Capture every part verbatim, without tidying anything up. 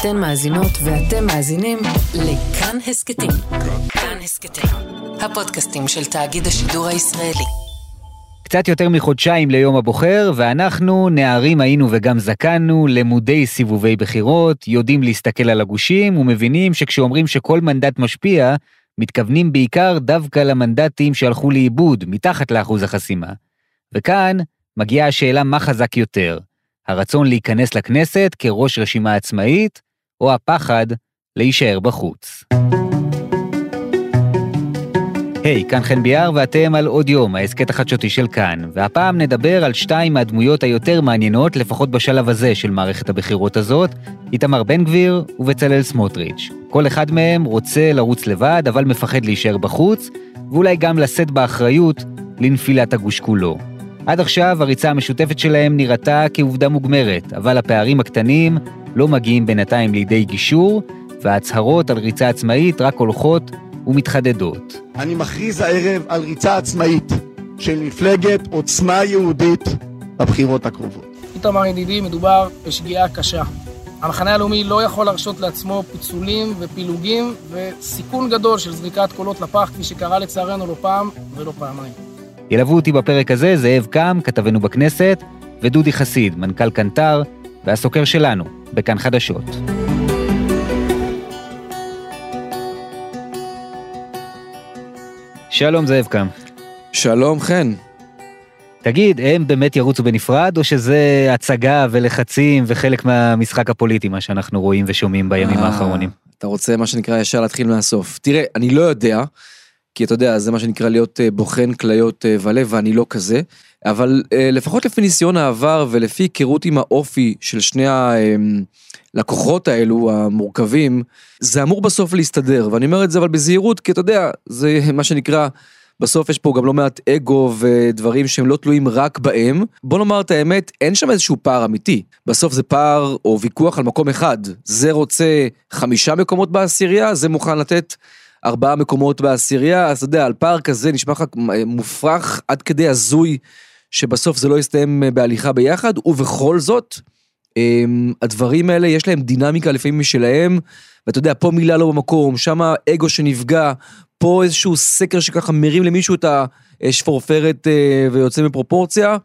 אתן מאזינות ואתם מאזינים לכאן הסקטים. כאן הסקטים, הפודקאסטים של תאגיד השידור הישראלי. קצת יותר מחודשיים ליום הבוחר, ואנחנו, נערים היינו וגם זקנו, למודי סיבובי בחירות, יודעים להסתכל על הגושים, ומבינים שכשאומרים שכל מנדט משפיע, מתכוונים בעיקר דווקא למנדטים שהלכו לאיבוד, מתחת לאחוז החסימה. וכאן מגיעה השאלה מה חזק יותר, הרצון להיכנס לכנסת כראש רשימה עצמאית, או הפחד להישאר בחוץ. היי, hey, כאן חן ביאר ואתם על עוד יום, ההסקט החדשותי של כאן, והפעם נדבר על שתיים מהדמויות היותר מעניינות, לפחות בשלב הזה של מערכת הבחירות הזאת, איתמר בן גביר ובצלאל סמוטריץ'. כל אחד מהם רוצה לרוץ לבד, אבל מפחד להישאר בחוץ, ואולי גם לשאת באחריות לנפילת הגוש כולו. עד עכשיו הריצה המשותפת שלהם נראתה כעובדה מוגמרת, אבל הפערים הקטנים לא מגיעים בינתיים לידי גישור, וההצהרות על ריצה עצמאית רק הולכות ומתחדדות. אני מכריז הערב על ריצה עצמאית של מפלגת עוצמה יהודית בבחירות הקרובות. איתמר ידידי, מדובר בשגיאה קשה. המחנה הלאומי לא יכול להרשות לעצמו פיצולים ופילוגים וסיכון גדול של זריקת קולות לפח, כפי שקרה לצערנו לא פעם ולא פעמיים. ילוו אותי בפרק הזה זאב קם, כתבנו בכנסת, ודודי חסיד, מנכ"ל קנטר, והסוקר שלנו, בכאן חדשות. שלום זאב קם. שלום חן. תגיד, הם באמת ירוצו בנפרד, או שזה הצגה ולחצים וחלק מהמשחק הפוליטי, מה שאנחנו רואים ושומעים בימים האחרונים? אתה רוצה מה שנקרא ישר להתחיל מהסוף. תראה, אני לא יודע, כי אתה יודע, זה מה שנקרא להיות בוחן כליות ולב, ואני לא כזה, אבל לפחות לפי ניסיון העבר, ולפי היכרות עם האופי של שני הלקוחות האלו, המורכבים, זה אמור בסוף להסתדר, ואני אומר את זה אבל בזהירות, כי אתה יודע, זה מה שנקרא, בסוף יש פה גם לא מעט אגו ודברים שהם לא תלויים רק בהם. בוא נאמר את האמת, אין שם איזשהו פער אמיתי. בסוף זה פער או ויכוח על מקום אחד. זה רוצה חמישה מקומות בעשירייה, זה מוכן לתת ארבעה מקומות בעשירייה, אז אתה יודע, על פער כזה נשמע מופרך עד כדי הזוי, שבסוף זה לא יסתיים בהליכה ביחד, ובכל זאת, הדברים האלה יש להם דינמיקה לפעמים משלהם, ואתה יודע, פה מילה לא במקום, שם האגו שנפגע, פה איזשהו סקר שככה מרים למישהו את השפורפרת ויוצא מפרופורציה,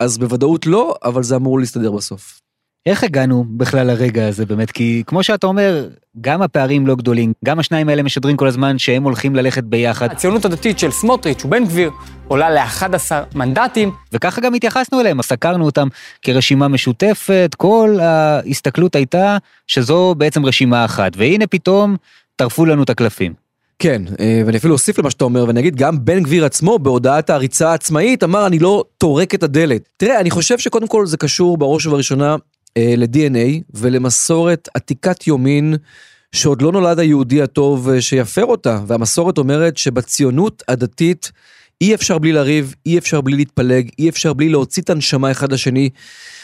אז בוודאות לא, אבל זה אמור להסתדר בסוף. איך הגענו בכלל הרגע הזה באמת? כי כמו שאתה אומר, גם הפערים לא גדולים, גם השניים האלה משדרים כל הזמן שהם הולכים ללכת ביחד. הציונות הדתית של סמוטריץ' ובן גביר עולה ל-אחד עשר מנדטים. וככה גם התייחסנו אליהם, סקרנו אותם כרשימה משותפת, כל ההסתכלות הייתה שזו בעצם רשימה אחת, והנה פתאום טרפו לנו את הקלפים. כן, ואני אפילו אוסיף למה שאתה אומר, ואני אגיד, גם בן גביר עצמו, בהודעת הריצה העצמאית, אמר, אני לא תורק את הדלת. תראה, אני חושב שקודם כל זה קשור בראש ובראשונה ל-די אן איי, ולמסורת עתיקת יומין, שעוד לא נולד היהודי הטוב שיפר אותה, והמסורת אומרת שבציונות הדתית, אי אפשר בלי לריב, אי אפשר בלי להתפלג, אי אפשר בלי להוציא את הנשמה אחד לשני,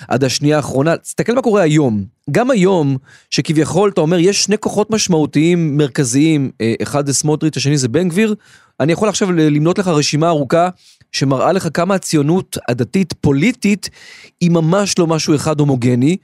עד השנייה האחרונה. תסתכל מה קורה היום. גם היום, שכביכול אתה אומר, יש שני כוחות משמעותיים מרכזיים, אחד זה סמוטריץ', השני זה בן גביר, אני יכול עכשיו למנות לך רשימה ארוכה, שמראה לך כמה הציונות הדתית פוליטית, היא ממש לא משהו אחד הומוגני,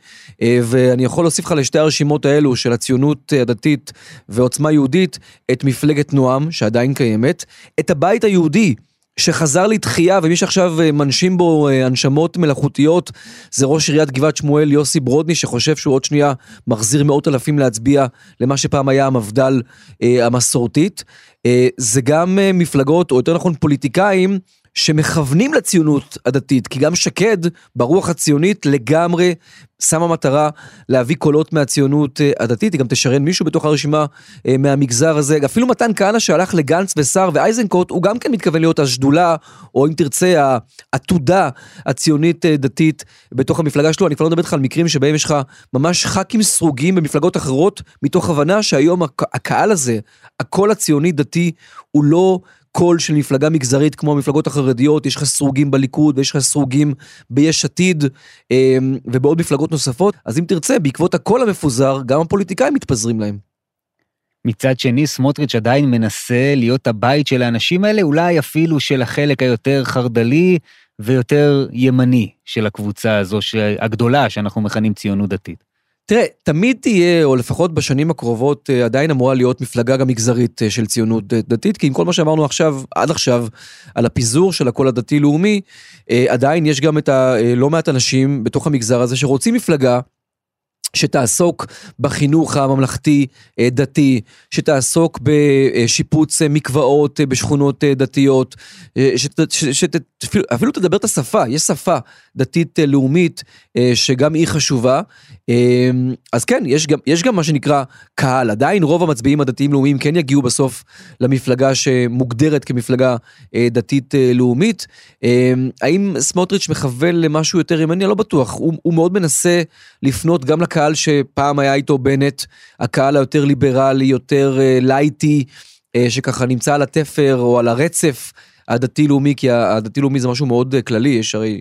ואני יכול להוסיף לך לשתי הרשימות האלו, של הציונות הדתית ועוצמה יהודית, את מפלגת נועם, שעדיין קיימת, את הבית היהודי, שחזר לתחייה, ומי שעכשיו מנשים בו הנשמות מלאכותיות, זה ראש עיריית גבעת שמואל יוסי ברודני, שחושב שהוא עוד שנייה מחזיר מאות אלפים להצביע, למה שפעם היה המבדל אה, המסורתית, אה, זה גם אה, מפלגות, או יותר נכון פוליטיקאים, שמכוונים לציונות הדתית, כי גם שקד ברוח הציונית לגמרי שמה מטרה להביא קולות מהציונות הדתית, היא גם תשרן מישהו בתוך הרשימה מהמגזר הזה, אפילו מתן כהנא שהלך לגנץ ושר ואייזנקוט, הוא גם כן מתכוון להיות השדולה, או אם תרצה, העתודה הציונית דתית בתוך המפלגה שלו, אני כבר לא מדבר לך על מקרים שבהם יש לך ממש ח"כים סרוגים במפלגות אחרות, מתוך הבנה שהיום הקהל הזה, הקול הציוני דתי, הוא לא קול של מפלגה מגזרית כמו המפלגות החרדיות, יש לך סרוגים בליכוד ויש לך סרוגים ביש עתיד ובעוד מפלגות נוספות, אז אם תרצה בעקבות הקול המפוזר גם הפוליטיקאים מתפזרים להם. מצד שני סמוטריץ' עדיין מנסה להיות הבית של האנשים האלה, אולי אפילו של החלק היותר חרדלי ויותר ימני של הקבוצה הזו הגדולה שאנחנו מכנים ציונות דתית. תראה, תמיד תהיה, או לפחות בשנים הקרובות, עדיין אמורה להיות מפלגה גם מגזרית של ציונות דתית, כי עם כל מה שאמרנו עכשיו, עד עכשיו, על הפיזור של הקול הדתי-לאומי, עדיין יש גם את ה, לא מעט אנשים בתוך המגזר הזה שרוצים מפלגה, שתעסוק בחינוך הממלכתי דתי, שתעסוק בשיפוץ מקוואות בשכונות דתיות, שת, שת, אפילו תדבר את השפה, יש שפה דתית לאומית שגם היא חשובה, אז כן, יש גם, יש גם מה שנקרא קהל, עדיין רוב המצביעים הדתיים לאומיים כן יגיעו בסוף למפלגה שמוגדרת כמפלגה דתית לאומית. האם סמוטריץ' מכוון למשהו יותר ימני? לא בטוח, הוא, הוא מאוד מנסה לפנות גם לקהל, הקהל שפעם היה איתו בנט, הקהל היותר ליברלי, יותר לייטי, שככה נמצא על התפר או על הרצף הדתי-לאומי, כי הדתי-לאומי זה משהו מאוד כללי, יש הרי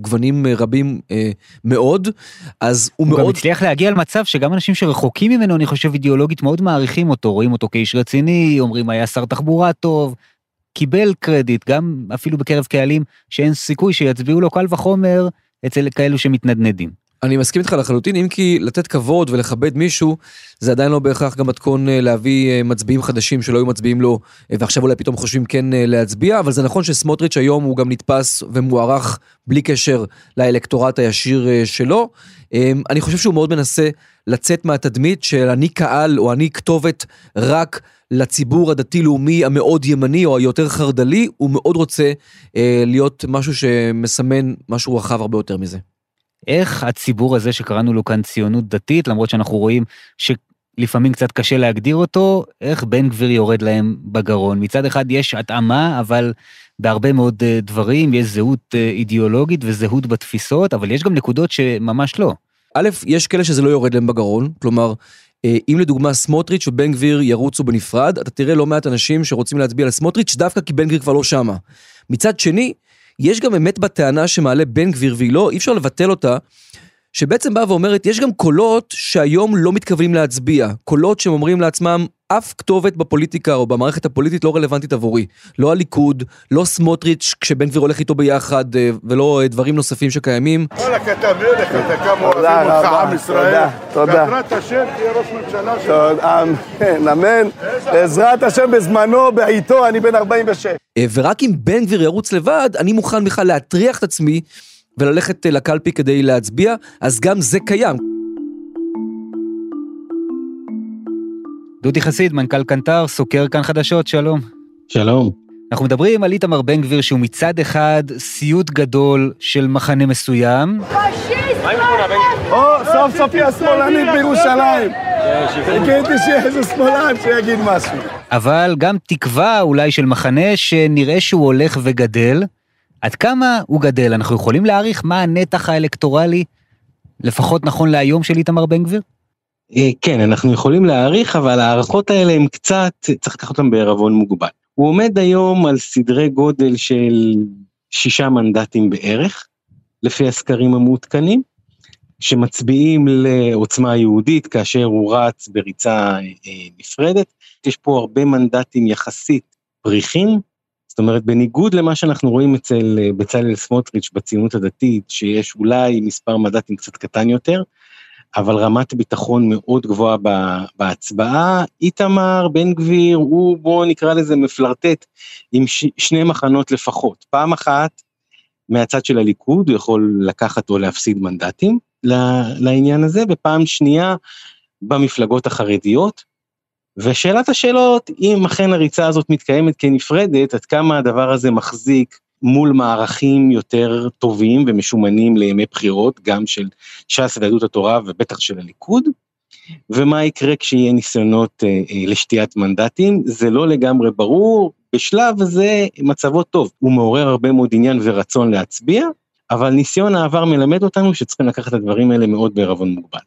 גוונים רבים מאוד, אז הוא, הוא מאוד... הוא גם הצליח להגיע על מצב שגם אנשים שרחוקים ממנו, אני חושב אידיאולוגית מאוד מעריכים אותו, רואים אותו כאיש רציני, אומרים היה שר תחבורה טוב, קיבל קרדיט, גם אפילו בקרב קהלים, שאין סיכוי שיצביעו לו קל וחומר, אצל כאלו שמתנדנדים. אני מסכים איתך לחלוטין, אם כי לתת כבוד ולכבד מישהו, זה עדיין לא בהכרח גם מתכון להביא מצביעים חדשים שלא היו מצביעים לו, ועכשיו אולי פתאום חושבים כן להצביע, אבל זה נכון שסמוטריץ' היום הוא גם נתפס ומוערך בלי קשר לאלקטורט הישיר שלו. אני חושב שהוא מאוד מנסה לצאת מהתדמית של אני קהל או אני כתובת רק לציבור הדתי-לאומי המאוד ימני או היותר חרדלי, הוא מאוד רוצה להיות משהו שמסמן משהו רחב הרבה יותר מזה. איך הציבור הזה שקראנו לו כאן ציונות דתית, למרות שאנחנו רואים שלפעמים קצת קשה להגדיר אותו, איך בן גביר יורד להם בגרון? מצד אחד יש התאמה, אבל בהרבה מאוד דברים, יש זהות אידיאולוגית וזהות בתפיסות, אבל יש גם נקודות שממש לא. א', יש כאלה שזה לא יורד להם בגרון, כלומר, אם לדוגמה סמוטריץ' ובן גביר ירוצו בנפרד, אתה תראה לא מעט אנשים שרוצים להצביע לסמוטריץ' דווקא כי בן גביר כבר לא שמה. מצד שני, יש גם אמת בטענה שמעלה בן גביר והיא לא, אי אפשר לבטל אותה, שבעצם באה ואומרת, יש גם קולות שהיום לא מתכוונים להצביע, קולות שהם אומרים לעצמם, אף כתובת בפוליטיקה או במערכת הפוליטית לא רלוונטית עבורי, לא הליכוד, לא סמוטריץ' כשבן גביר הולך איתו ביחד, ולא דברים נוספים שקיימים. כל הכתב מלך, אתה כמה אוהבים אותך עם ישראל, בעזרת השם תהיה ראש ממשלה שלנו. אמן, אמן, בעזרת השם בזמנו, בעיתו, אני בן ארבעים ושש. ורק אם בן גביר ירוץ לבד, אני מוכן בכלל להטריח את עצמי, וללכת לקלפי כדי להצביע, אז גם זה קיים. דודי חסיד, מנכ"ל קנטר, סוקר כאן חדשות, שלום. שלום. אנחנו מדברים על איתמר בן גביר, שהוא מצד אחד סיוט גדול של מחנה מסוים. או, סוף סוף היא השמאלנית בירושלים. תגידי שיש השמאלן שיגיד משהו. אבל גם תקווה אולי של מחנה שנראה שהוא הולך וגדל, עד כמה הוא גדל? אנחנו יכולים להעריך מה הנתח האלקטורלי, לפחות נכון להיום של איתמר בן גביר? כן, אנחנו יכולים להעריך, אבל הערכות האלה הם קצת, צריך לקחת אותם בערבון מוגבל. הוא עומד היום על סדרי גודל של שישה מנדטים בערך, לפי הסקרים המעודכנים, שמצביעים לעוצמה יהודית, כאשר הוא רץ בריצה נפרדת. יש פה הרבה מנדטים יחסית פריחים, זאת אומרת, בניגוד למה שאנחנו רואים אצל בצלאל סמוטריץ' בציונות הדתית, שיש אולי מספר מנדטים קצת קטן יותר, אבל רמת ביטחון מאוד גבוהה בהצבעה. איתמר בן גביר, הוא בוא נקרא לזה מפלרטט עם שני מחנות לפחות. פעם אחת, מהצד של הליכוד, הוא יכול לקחת או להפסיד מנדטים לעניין הזה, ופעם שנייה במפלגות החרדיות, ושאלת השאלות, אם אכן הריצה הזאת מתקיימת כנפרדת, עד כמה הדבר הזה מחזיק מול מערכים יותר טובים ומשומנים לימי בחירות, גם של ש"ס ויהדות התורה ובטח של הליכוד, ומה יקרה כשיהיה ניסיונות אה, אה, לשתיית מנדטים, זה לא לגמרי ברור, בשלב הזה מצבו טוב, הוא מעורר הרבה מאוד עניין ורצון להצביע, אבל ניסיון העבר מלמד אותנו שצריכים לקחת את הדברים האלה מאוד בערבון מוגבל.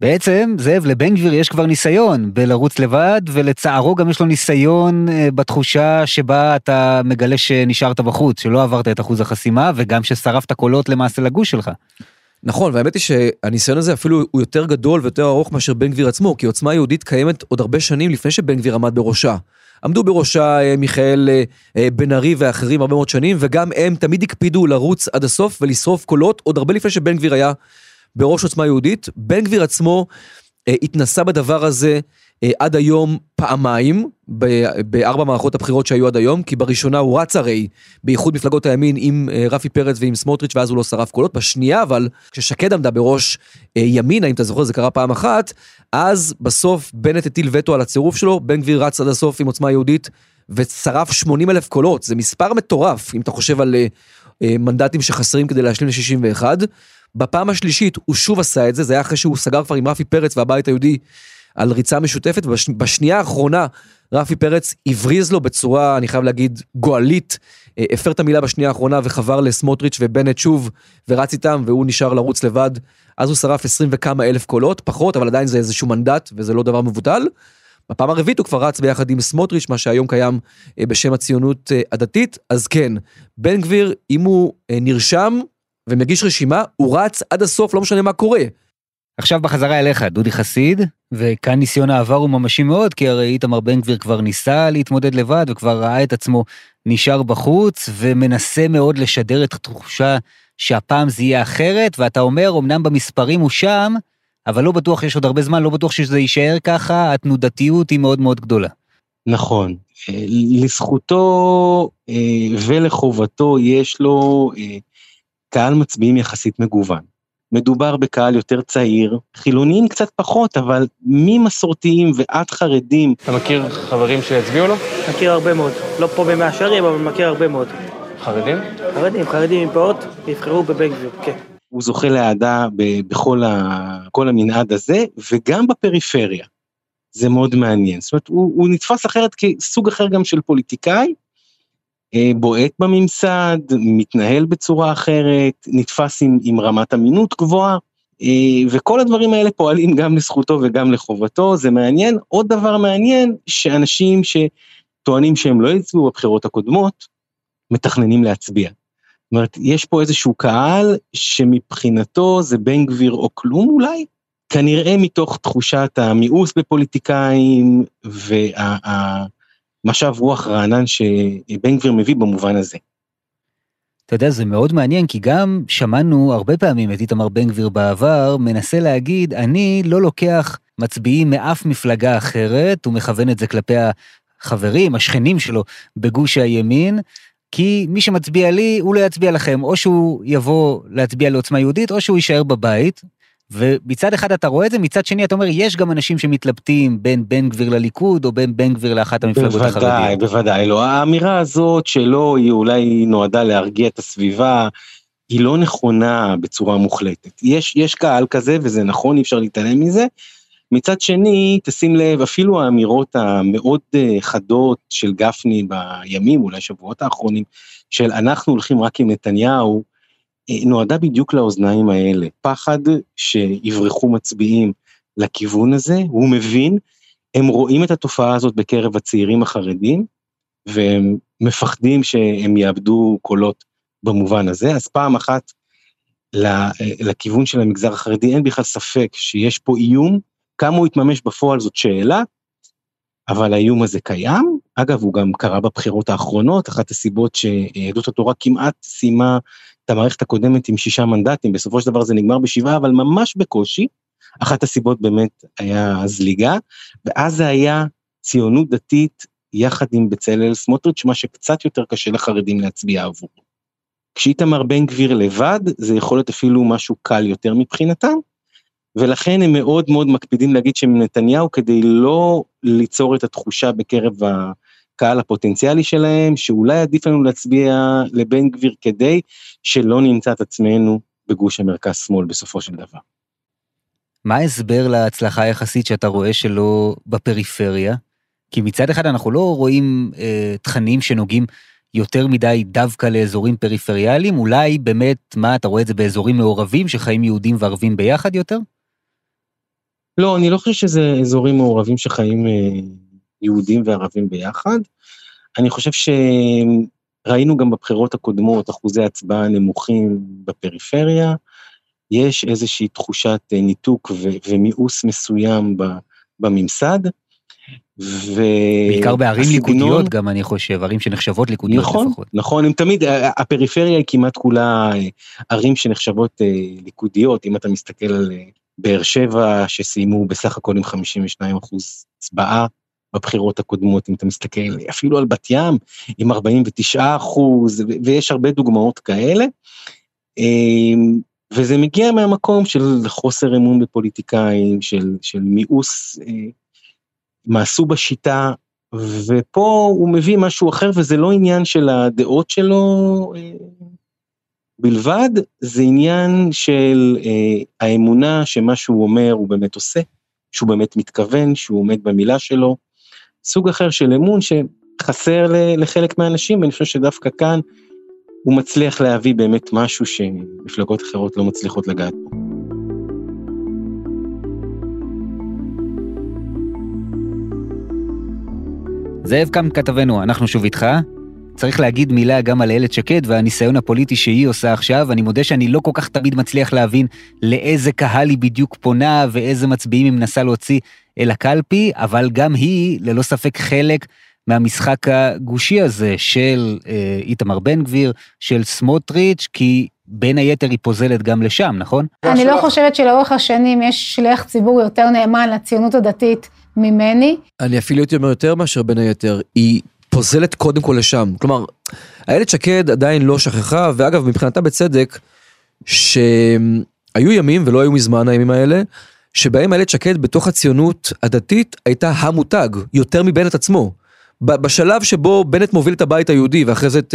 בעצם, זאב, לבן גביר יש כבר ניסיון בלרוץ לבד, ולצערו גם יש לו ניסיון בתחושה שבה אתה מגלה שנשארת בחוץ, שלא עברת את אחוז החסימה, וגם ששרפת קולות למעשה לגוש שלך. נכון, והאמת היא שהניסיון הזה אפילו הוא יותר גדול ויותר ארוך מאשר בן גביר עצמו, כי עוצמה יהודית קיימת עוד הרבה שנים לפני שבן גביר עמד בראשה. עמדו בראשה מיכאל בן ארי ואחרים הרבה מאוד שנים, וגם הם תמיד הקפידו לרוץ עד הסוף ולשרוף קולות עוד הרבה לפני שבן גביר היה בראש עוצמה יהודית, בן גביר עצמו התנסה בדבר הזה עד היום פעמיים, בארבע מערכות הבחירות שהיו עד היום, כי בראשונה הוא רץ הרי, בייחוד מפלגות הימין עם רפי פרץ ועם סמוטריץ', ואז הוא לא שרף קולות. בשנייה אבל, כששקד עמדה בראש ימינה, אם אתה זוכר, זה קרה פעם אחת, אז בסוף בנט הטיל וטו על הצירוף שלו, בן גביר רץ עד הסוף עם עוצמה יהודית, וצרף שמונים אלף קולות, זה מספר מטורף, אם אתה חושב על מנדטים שחסרים כדי להשלים ל-שישים ואחת, בפעם השלישית הוא שוב עשה את זה, זה היה אחרי שהוא סגר כבר עם רפי פרץ והבית היהודי על ריצה משותפת, בשנייה האחרונה רפי פרץ הבריז לו בצורה, אני חייב להגיד, גואלית, הפר את המילה בשנייה האחרונה וחבר לסמוטריץ' ובנט שוב, ורץ איתם, והוא נשאר לרוץ לבד, אז הוא שרף עשרים וכמה אלף קולות, פחות, אבל עדיין זה איזשהו מנדט, וזה לא דבר מבוטל. בפעם הרביעית הוא כבר רץ ביחד עם סמוטריץ', מה שהיום קיים בשם הציונות הדתית, אז כן, בן גביר, אם הוא נרשם ומגיש רשימה, הוא רץ עד הסוף, לא משנה מה קורה. עכשיו בחזרה אליך, דודי חסיד, וכאן ניסיון העבר הוא ממשי מאוד, כי הרי איתמר בן גביר כבר ניסה להתמודד לבד, וכבר ראה את עצמו נשאר בחוץ, ומנסה מאוד לשדר את התחושה שהפעם זה יהיה אחרת, ואתה אומר, אמנם במספרים הוא שם, אבל לא בטוח, יש עוד הרבה זמן, לא בטוח שזה יישאר ככה, התנודתיות היא מאוד מאוד גדולה. נכון, לזכותו ולחובתו יש לו קהל מצביעים יחסית מגוון. מדובר בקהל יותר צעיר, חילוניים קצת פחות, אבל ממסורתיים ועד חרדים. אתה מכיר חברים שיצביעו לו? מכיר הרבה מאוד, לא פה במאה שערים, אבל מכיר הרבה מאוד. חרדים? חרדים, חרדים מפעות, יבחרו בבן גביר, כן. הוא זוכה להעדה בכל כל המנעד הזה, וגם בפריפריה. זה מאוד מעניין. זאת אומרת, הוא, הוא נתפס אחרת כסוג אחר גם של פוליטיקאי, בועט בממסד, מתנהל בצורה אחרת, נתפס עם, עם רמת אמינות גבוהה, וכל הדברים האלה פועלים גם לזכותו וגם לחובתו, זה מעניין. עוד דבר מעניין, שאנשים שטוענים שהם לא יצביעו בבחירות הקודמות, מתכננים להצביע. זאת אומרת, יש פה איזשהו קהל שמבחינתו זה בן גביר או כלום אולי, כנראה מתוך תחושת המיאוס בפוליטיקאים, ומשב רוח רענן שבן גביר מביא במובן הזה. אתה יודע, זה מאוד מעניין, כי גם שמענו הרבה פעמים את איתמר בן גביר בעבר, מנסה להגיד, אני לא לוקח מצביעים מאף מפלגה אחרת, הוא מכוון את זה כלפי החברים, השכנים שלו בגוש הימין, כי מי שמצביע לי, הוא לא יצביע לכם, או שהוא יבוא להצביע לעוצמה יהודית, או שהוא יישאר בבית, ובצד אחד אתה רואה את זה, מצד שני אתה אומר, יש גם אנשים שמתלבטים בין בן גביר לליכוד, או בין בן גביר לאחת המפלגות החרדיות. בוודאי, בוודאי לא. האמירה הזאת שלא, היא אולי נועדה להרגיע את הסביבה, היא לא נכונה בצורה מוחלטת. יש, יש קהל כזה, וזה נכון, אי אפשר להתעלם מזה. מצד שני, תשים לב, אפילו האמירות המאוד חדות של גפני בימים, אולי שבועות האחרונים, של אנחנו הולכים רק עם נתניהו, נועדה בדיוק לאוזניים האלה. פחד שיברחו מצביעים לכיוון הזה, הוא מבין, הם רואים את התופעה הזאת בקרב הצעירים החרדים, והם מפחדים שהם יאבדו קולות במובן הזה, אז פעם אחת לכיוון של המגזר החרדי, אין בכלל ספק שיש פה איום, כמה הוא התממש בפועל זאת שאלה, אבל האיום הזה קיים, אגב הוא גם קרה בבחירות האחרונות, אחת הסיבות שיהדות התורה כמעט סיימה את המערכת הקודמת עם שישה מנדטים, בסופו של דבר זה נגמר בשבעה, אבל ממש בקושי, אחת הסיבות באמת היה הזליגה, ואז זה היה ציונות דתית, יחד עם בצלאל סמוטריץ', מה שקצת יותר קשה לחרדים להצביע עבור. כשאיתמר בן גביר לבד, זה יכול להיות אפילו משהו קל יותר מבחינתם, ולכן הם מאוד מאוד מקפידים להגיד שהם נתניהו, כדי לא ליצור את התחושה בקרב הקהל הפוטנציאלי שלהם, שאולי עדיף לנו להצביע לבן גביר, כדי שלא נמצא את עצמנו בגוש המרכז שמאל בסופו של דבר. מה הסבר להצלחה היחסית שאתה רואה שלו בפריפריה? כי מצד אחד אנחנו לא רואים אה, תכנים שנוגעים יותר מדי דווקא לאזורים פריפריאליים, אולי באמת, מה אתה רואה את זה באזורים מעורבים, שחיים יהודים וערבים ביחד יותר? לא, אני לא חושב שזה אזורים מעורבים שחיים יהודים וערבים ביחד. אני חושב שראינו גם בבחירות הקודמות אחוזי הצבעה נמוכים בפריפריה, יש איזושהי תחושת ניתוק ו- ומיאוס מסוים ב- בממסד, בעיקר בערים ליכודיות גם אני חושב, ערים שנחשבות ליכודיות לפחות. נכון, הם תמיד, הפריפריה היא כמעט כולה ערים שנחשבות ליכודיות, אם אתה מסתכל על באר שבע, שסיימו בסך הכל עם חמישים ושניים אחוז צבעה, בבחירות הקודמות, אם אתה מסתכל אפילו על בת ים, עם ארבעים ותשעה אחוז, ויש הרבה דוגמאות כאלה, וזה מגיע מהמקום של חוסר אמון בפוליטיקאים, של, של מיאוס, מעשו בשיטה, ופה הוא מביא משהו אחר, וזה לא עניין של הדעות שלו בלבד, זה עניין של האמונה שמה שהוא אומר הוא באמת עושה, שהוא באמת מתכוון, שהוא עומד במילה שלו, סוג אחר של אמון שחסר לחלק מהאנשים, ואני חושב שדווקא כאן הוא מצליח להביא באמת משהו שמפלגות אחרות לא מצליחות לגעת בו. זאב קם כתבנו, אנחנו שוב איתך. צריך להגיד מילה גם על איילת שקד והניסיון הפוליטי שהיא עושה עכשיו, אני מודה שאני לא כל כך תמיד מצליח להבין לאיזה קהל היא בדיוק פונה, ואיזה מצביעים היא מנסה להוציא אל הקלפי, אבל גם היא ללא ספק חלק מהמשחק הגושי הזה של אה, איתמר בן גביר, של סמוטריץ', כי בין היתר היא פוזלת גם לשם, נכון? אני לא חושבת שלאורך השנים יש שליח ציבור יותר נאמן לציונות הדתית ממני. אני אפילו הייתי אומר יותר מאשר בין היתר, היא פוזלת קודם כל לשם, כלומר, איילת שקד עדיין לא שכחה, ואגב, מבחינתה בצדק, שהיו ימים, ולא היו מזמן הימים האלה, שבהם איילת שקד בתוך הציונות הדתית, הייתה המותג, יותר מבנט עצמו, בשלב שבו בנט מוביל את הבית היהודי, ואחרי זה את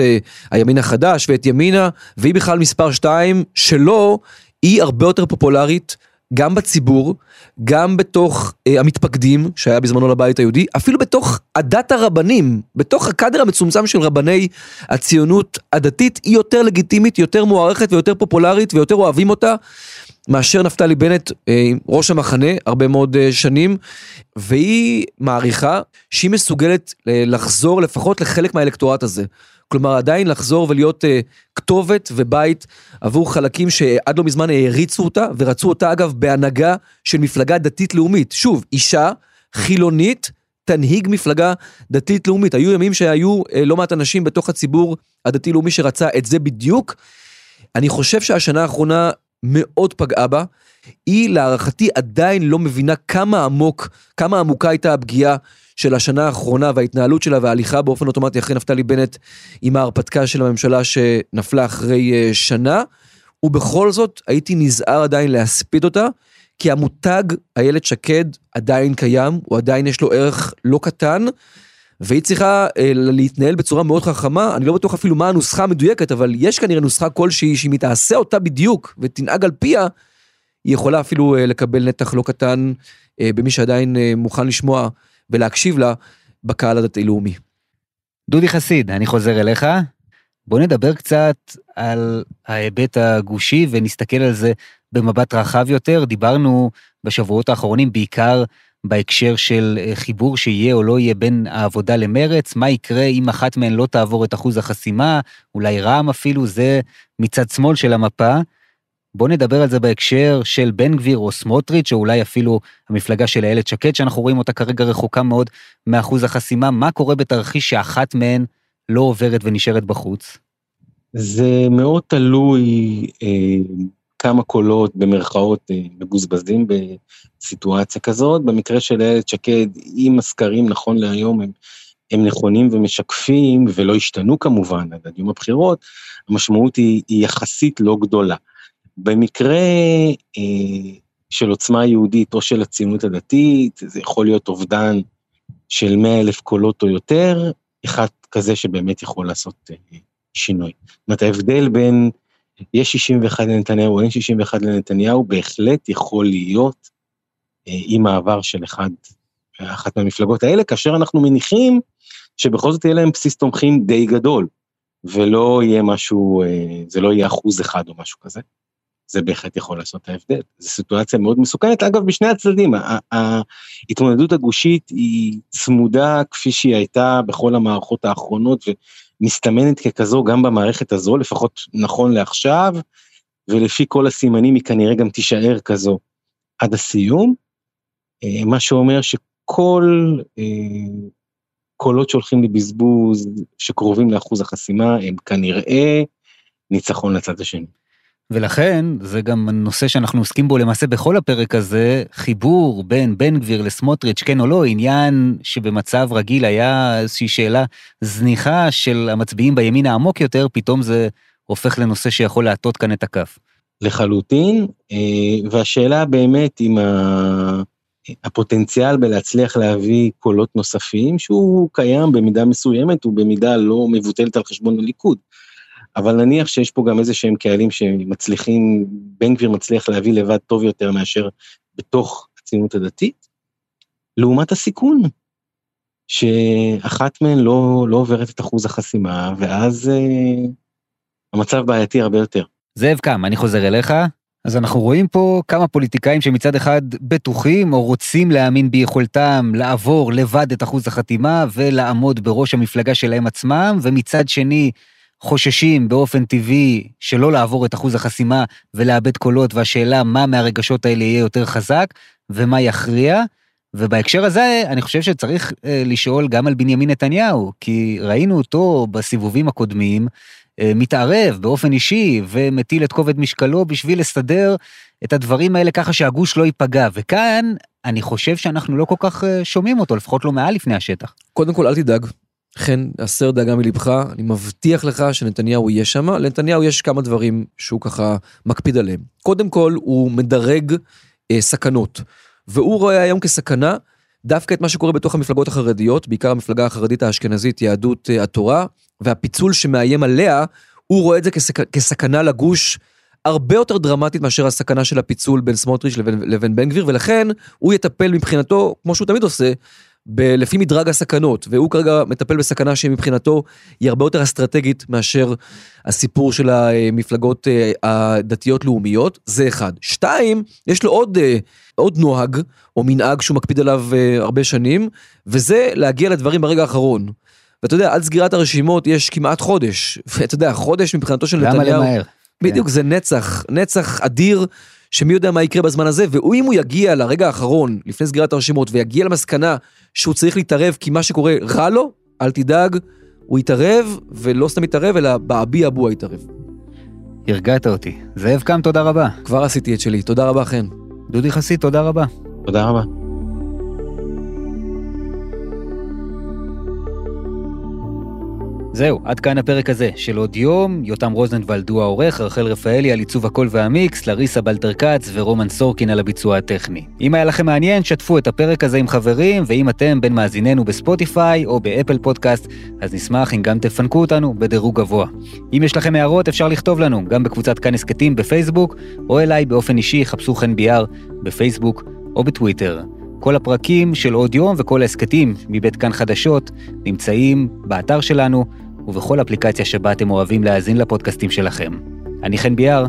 הימין החדש, ואת ימינה, והיא בכלל מספר שתיים, שלו, היא הרבה יותר פופולרית, גם בציבור, גם בתוך אה, המתפקדים, שהיה בזמנו לבית היהודי, אפילו בתוך הדת הרבנים, בתוך הקדר המצומצם של רבני הציונות הדתית, היא יותר לגיטימית, יותר מוערכת ויותר פופולרית, ויותר אוהבים אותה, מאשר נפתלי בנט, אה, ראש המחנה, הרבה מאוד אה, שנים, והיא מעריכה שהיא מסוגלת אה, לחזור לפחות לחלק מהאלקטורט הזה. כלומר, עדיין לחזור ולהיות אה, כתובת ובית עבור חלקים שעד לא מזמן העריצו אותה, ורצו אותה אגב בהנהגה של מפלגה דתית-לאומית. שוב, אישה חילונית תנהיג מפלגה דתית-לאומית. היו ימים שהיו אה, לא מעט אנשים בתוך הציבור הדתי-לאומי שרצה את זה בדיוק. אני חושב שהשנה האחרונה מאוד פגעה בה. היא להערכתי עדיין לא מבינה כמה עמוק, כמה עמוקה הייתה הפגיעה של השנה האחרונה וההתנהלות שלה וההליכה באופן אוטומטי אחרי נפתלי בנט עם ההרפתקה של הממשלה שנפלה אחרי שנה, ובכל זאת הייתי נזהר עדיין להספיד אותה, כי המותג איילת שקד עדיין קיים, הוא עדיין יש לו ערך לא קטן, והיא צריכה להתנהל בצורה מאוד חכמה, אני לא בטוח אפילו מה הנוסחה המדויקת, אבל יש כנראה נוסחה כלשהי שהיא מתעשה אותה בדיוק ותנהג על פיה, היא יכולה אפילו לקבל נתח לא קטן במי שעדיין מוכן לשמוע ולהקשיב לה בקהל הדתי-לאומי. דודי חסיד, אני חוזר אליך. בוא נדבר קצת על ההיבט הגושי ונסתכל על זה במבט רחב יותר. דיברנו בשבועות האחרונים בעיקר בהקשר של חיבור שיהיה או לא יהיה בין העבודה למרץ, מה יקרה אם אחת מהן לא תעבור את אחוז החסימה, אולי רעם אפילו, זה מצד שמאל של המפה. בוא נדבר על זה בהקשר של בן גביר או סמוטריץ', שאולי אפילו המפלגה של איילת שקד, שאנחנו רואים אותה כרגע רחוקה מאוד מאחוז החסימה, מה קורה בתרחיש שאחת מהן לא עוברת ונשארת בחוץ? זה מאוד תלוי אה, כמה קולות במרכאות אה, מבוזבזים בסיטואציה כזאת, במקרה של איילת שקד, אם הסקרים נכון להיום הם, הם נכונים ומשקפים, ולא השתנו כמובן עד יום הבחירות, המשמעות היא, היא יחסית לא גדולה. במקרה אה, של עוצמה יהודית או של הציונות הדתית, זה יכול להיות אובדן של מאה אלף קולות או יותר, אחד כזה שבאמת יכול לעשות אה, שינוי. זאת אומרת, ההבדל בין יש שישים ואחת לנתניהו או אין שישים ואחת לנתניהו, בהחלט יכול להיות אה, עם העבר של אחד, אחת מהמפלגות האלה, כאשר אנחנו מניחים שבכל זאת יהיה להם בסיס תומכים די גדול, ולא יהיה משהו, אה, זה לא יהיה אחוז אחד או משהו כזה. זה בהחלט יכול לעשות את ההבדל. זו סיטואציה מאוד מסוכנת, אגב, בשני הצדדים, ההתמודדות הגושית היא צמודה כפי שהיא הייתה בכל המערכות האחרונות, ומסתמנת ככזו גם במערכת הזו, לפחות נכון לעכשיו, ולפי כל הסימנים היא כנראה גם תישאר כזו עד הסיום, מה שאומר ש כל קולות שהולכים לבזבוז שקרובים לאחוז החסימה, הם כנראה ניצחון לצד השני. ולכן, זה גם נושא שאנחנו עוסקים בו למעשה בכל הפרק הזה, חיבור בין בן גביר לסמוטריץ', כן או לא, עניין שבמצב רגיל היה איזושהי שאלה זניחה של המצביעים בימין העמוק יותר, פתאום זה הופך לנושא שיכול לעטות כאן את הכף. לחלוטין, והשאלה באמת עם הפוטנציאל בלהצליח להביא קולות נוספים, שהוא קיים במידה מסוימת, ובמידה לא מבוטלת על חשבון הליכוד. אבל נניח שיש פה גם איזה שהם קהלים שמצליחים, בן גביר מצליח להביא לבד טוב יותר מאשר בתוך הציונות הדתית, לעומת הסיכון, שאחת מהן לא, לא עוברת את אחוז החסימה, ואז אה, המצב בעייתי הרבה יותר. זאב קם, אני חוזר אליך, אז אנחנו רואים פה כמה פוליטיקאים שמצד אחד בטוחים או רוצים להאמין ביכולתם לעבור לבד את אחוז החתימה ולעמוד בראש המפלגה שלהם עצמם, ומצד שני חוששים באופן טבעי שלא לעבור את אחוז החסימה ולאבד קולות, והשאלה מה מהרגשות האלה יהיה יותר חזק ומה יכריע, ובהקשר הזה אני חושב שצריך לשאול גם על בנימין נתניהו, כי ראינו אותו בסיבובים הקודמים, מתערב באופן אישי ומטיל את כובד משקלו בשביל לסדר את הדברים האלה ככה שהגוש לא ייפגע, וכאן אני חושב שאנחנו לא כל כך שומעים אותו, לפחות לא מעל לפני השטח. קודם כל אל תדאג, כן, הסר דאגה מלבך, אני מבטיח לך שנתניהו יהיה שם. לנתניהו יש כמה דברים שהוא ככה מקפיד עליהם. קודם כל הוא מדרג אה, סכנות, והוא רואה היום כסכנה דווקא את מה שקורה בתוך המפלגות החרדיות, בעיקר המפלגה החרדית האשכנזית, יהדות אה, התורה, והפיצול שמאיים עליה, הוא רואה את זה כסכ... כסכנה לגוש, הרבה יותר דרמטית מאשר הסכנה של הפיצול בין סמוטריץ' לבין, לבין בן גביר, ולכן הוא יטפל מבחינתו, כמו שהוא תמיד עושה, ב... לפי מדרג הסכנות, והוא כרגע מטפל בסכנה שמבחינתו היא הרבה יותר אסטרטגית מאשר הסיפור של המפלגות הדתיות לאומיות, זה אחד. שתיים, יש לו עוד, עוד נוהג, או מנהג שהוא מקפיד עליו הרבה שנים, וזה להגיע לדברים ברגע האחרון. ואתה יודע, עד סגירת הרשימות יש כמעט חודש, ואתה יודע, חודש מבחינתו של נתניהו, בדיוק זה נצח, נצח אדיר, שמי יודע מה יקרה בזמן הזה, ואם הוא יגיע לרגע האחרון, לפני סגירת הרשימות, ויגיע למסקנה שהוא צריך להתערב, כי מה שקורה רע לו, אל תדאג, הוא יתערב, ולא סתם יתערב, אלא באבי אבו יתערב. הרגעת אותי. זאב קם, תודה רבה. כבר עשיתי את שלי, תודה רבה חן. דודי חסי, תודה רבה. תודה רבה. זהו, עד כאן הפרק הזה של עוד יום. יותם רוזנדוולד הוא העורך, רחל רפאלי על עיצוב הקול והמיקס, לריסה בלטרקץ ורומן סורקין על הביצוע הטכני. אם היה לכם מעניין, שתפו את הפרק הזה עם חברים, ואם אתם בין מאזיננו בספוטיפיי או באפל פודקאסט, אז נשמח אם גם תפנקו אותנו בדירוג גבוה. אם יש לכם הערות, אפשר לכתוב לנו, גם בקבוצת כאן הסקטים בפייסבוק, או אליי באופן אישי, חפשו חן ביאר בפייסבוק או בטוויטר. כל הפרקים של עוד יום וכל ההסקטים מבית כאן חדשות נמצאים באתר שלנו ובכל אפליקציה שבה אתם אוהבים להאזין לפודקאסטים שלכם. אני חן ביאר,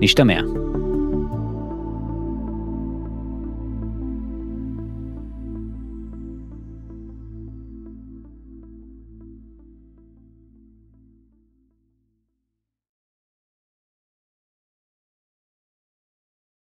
נשתמע.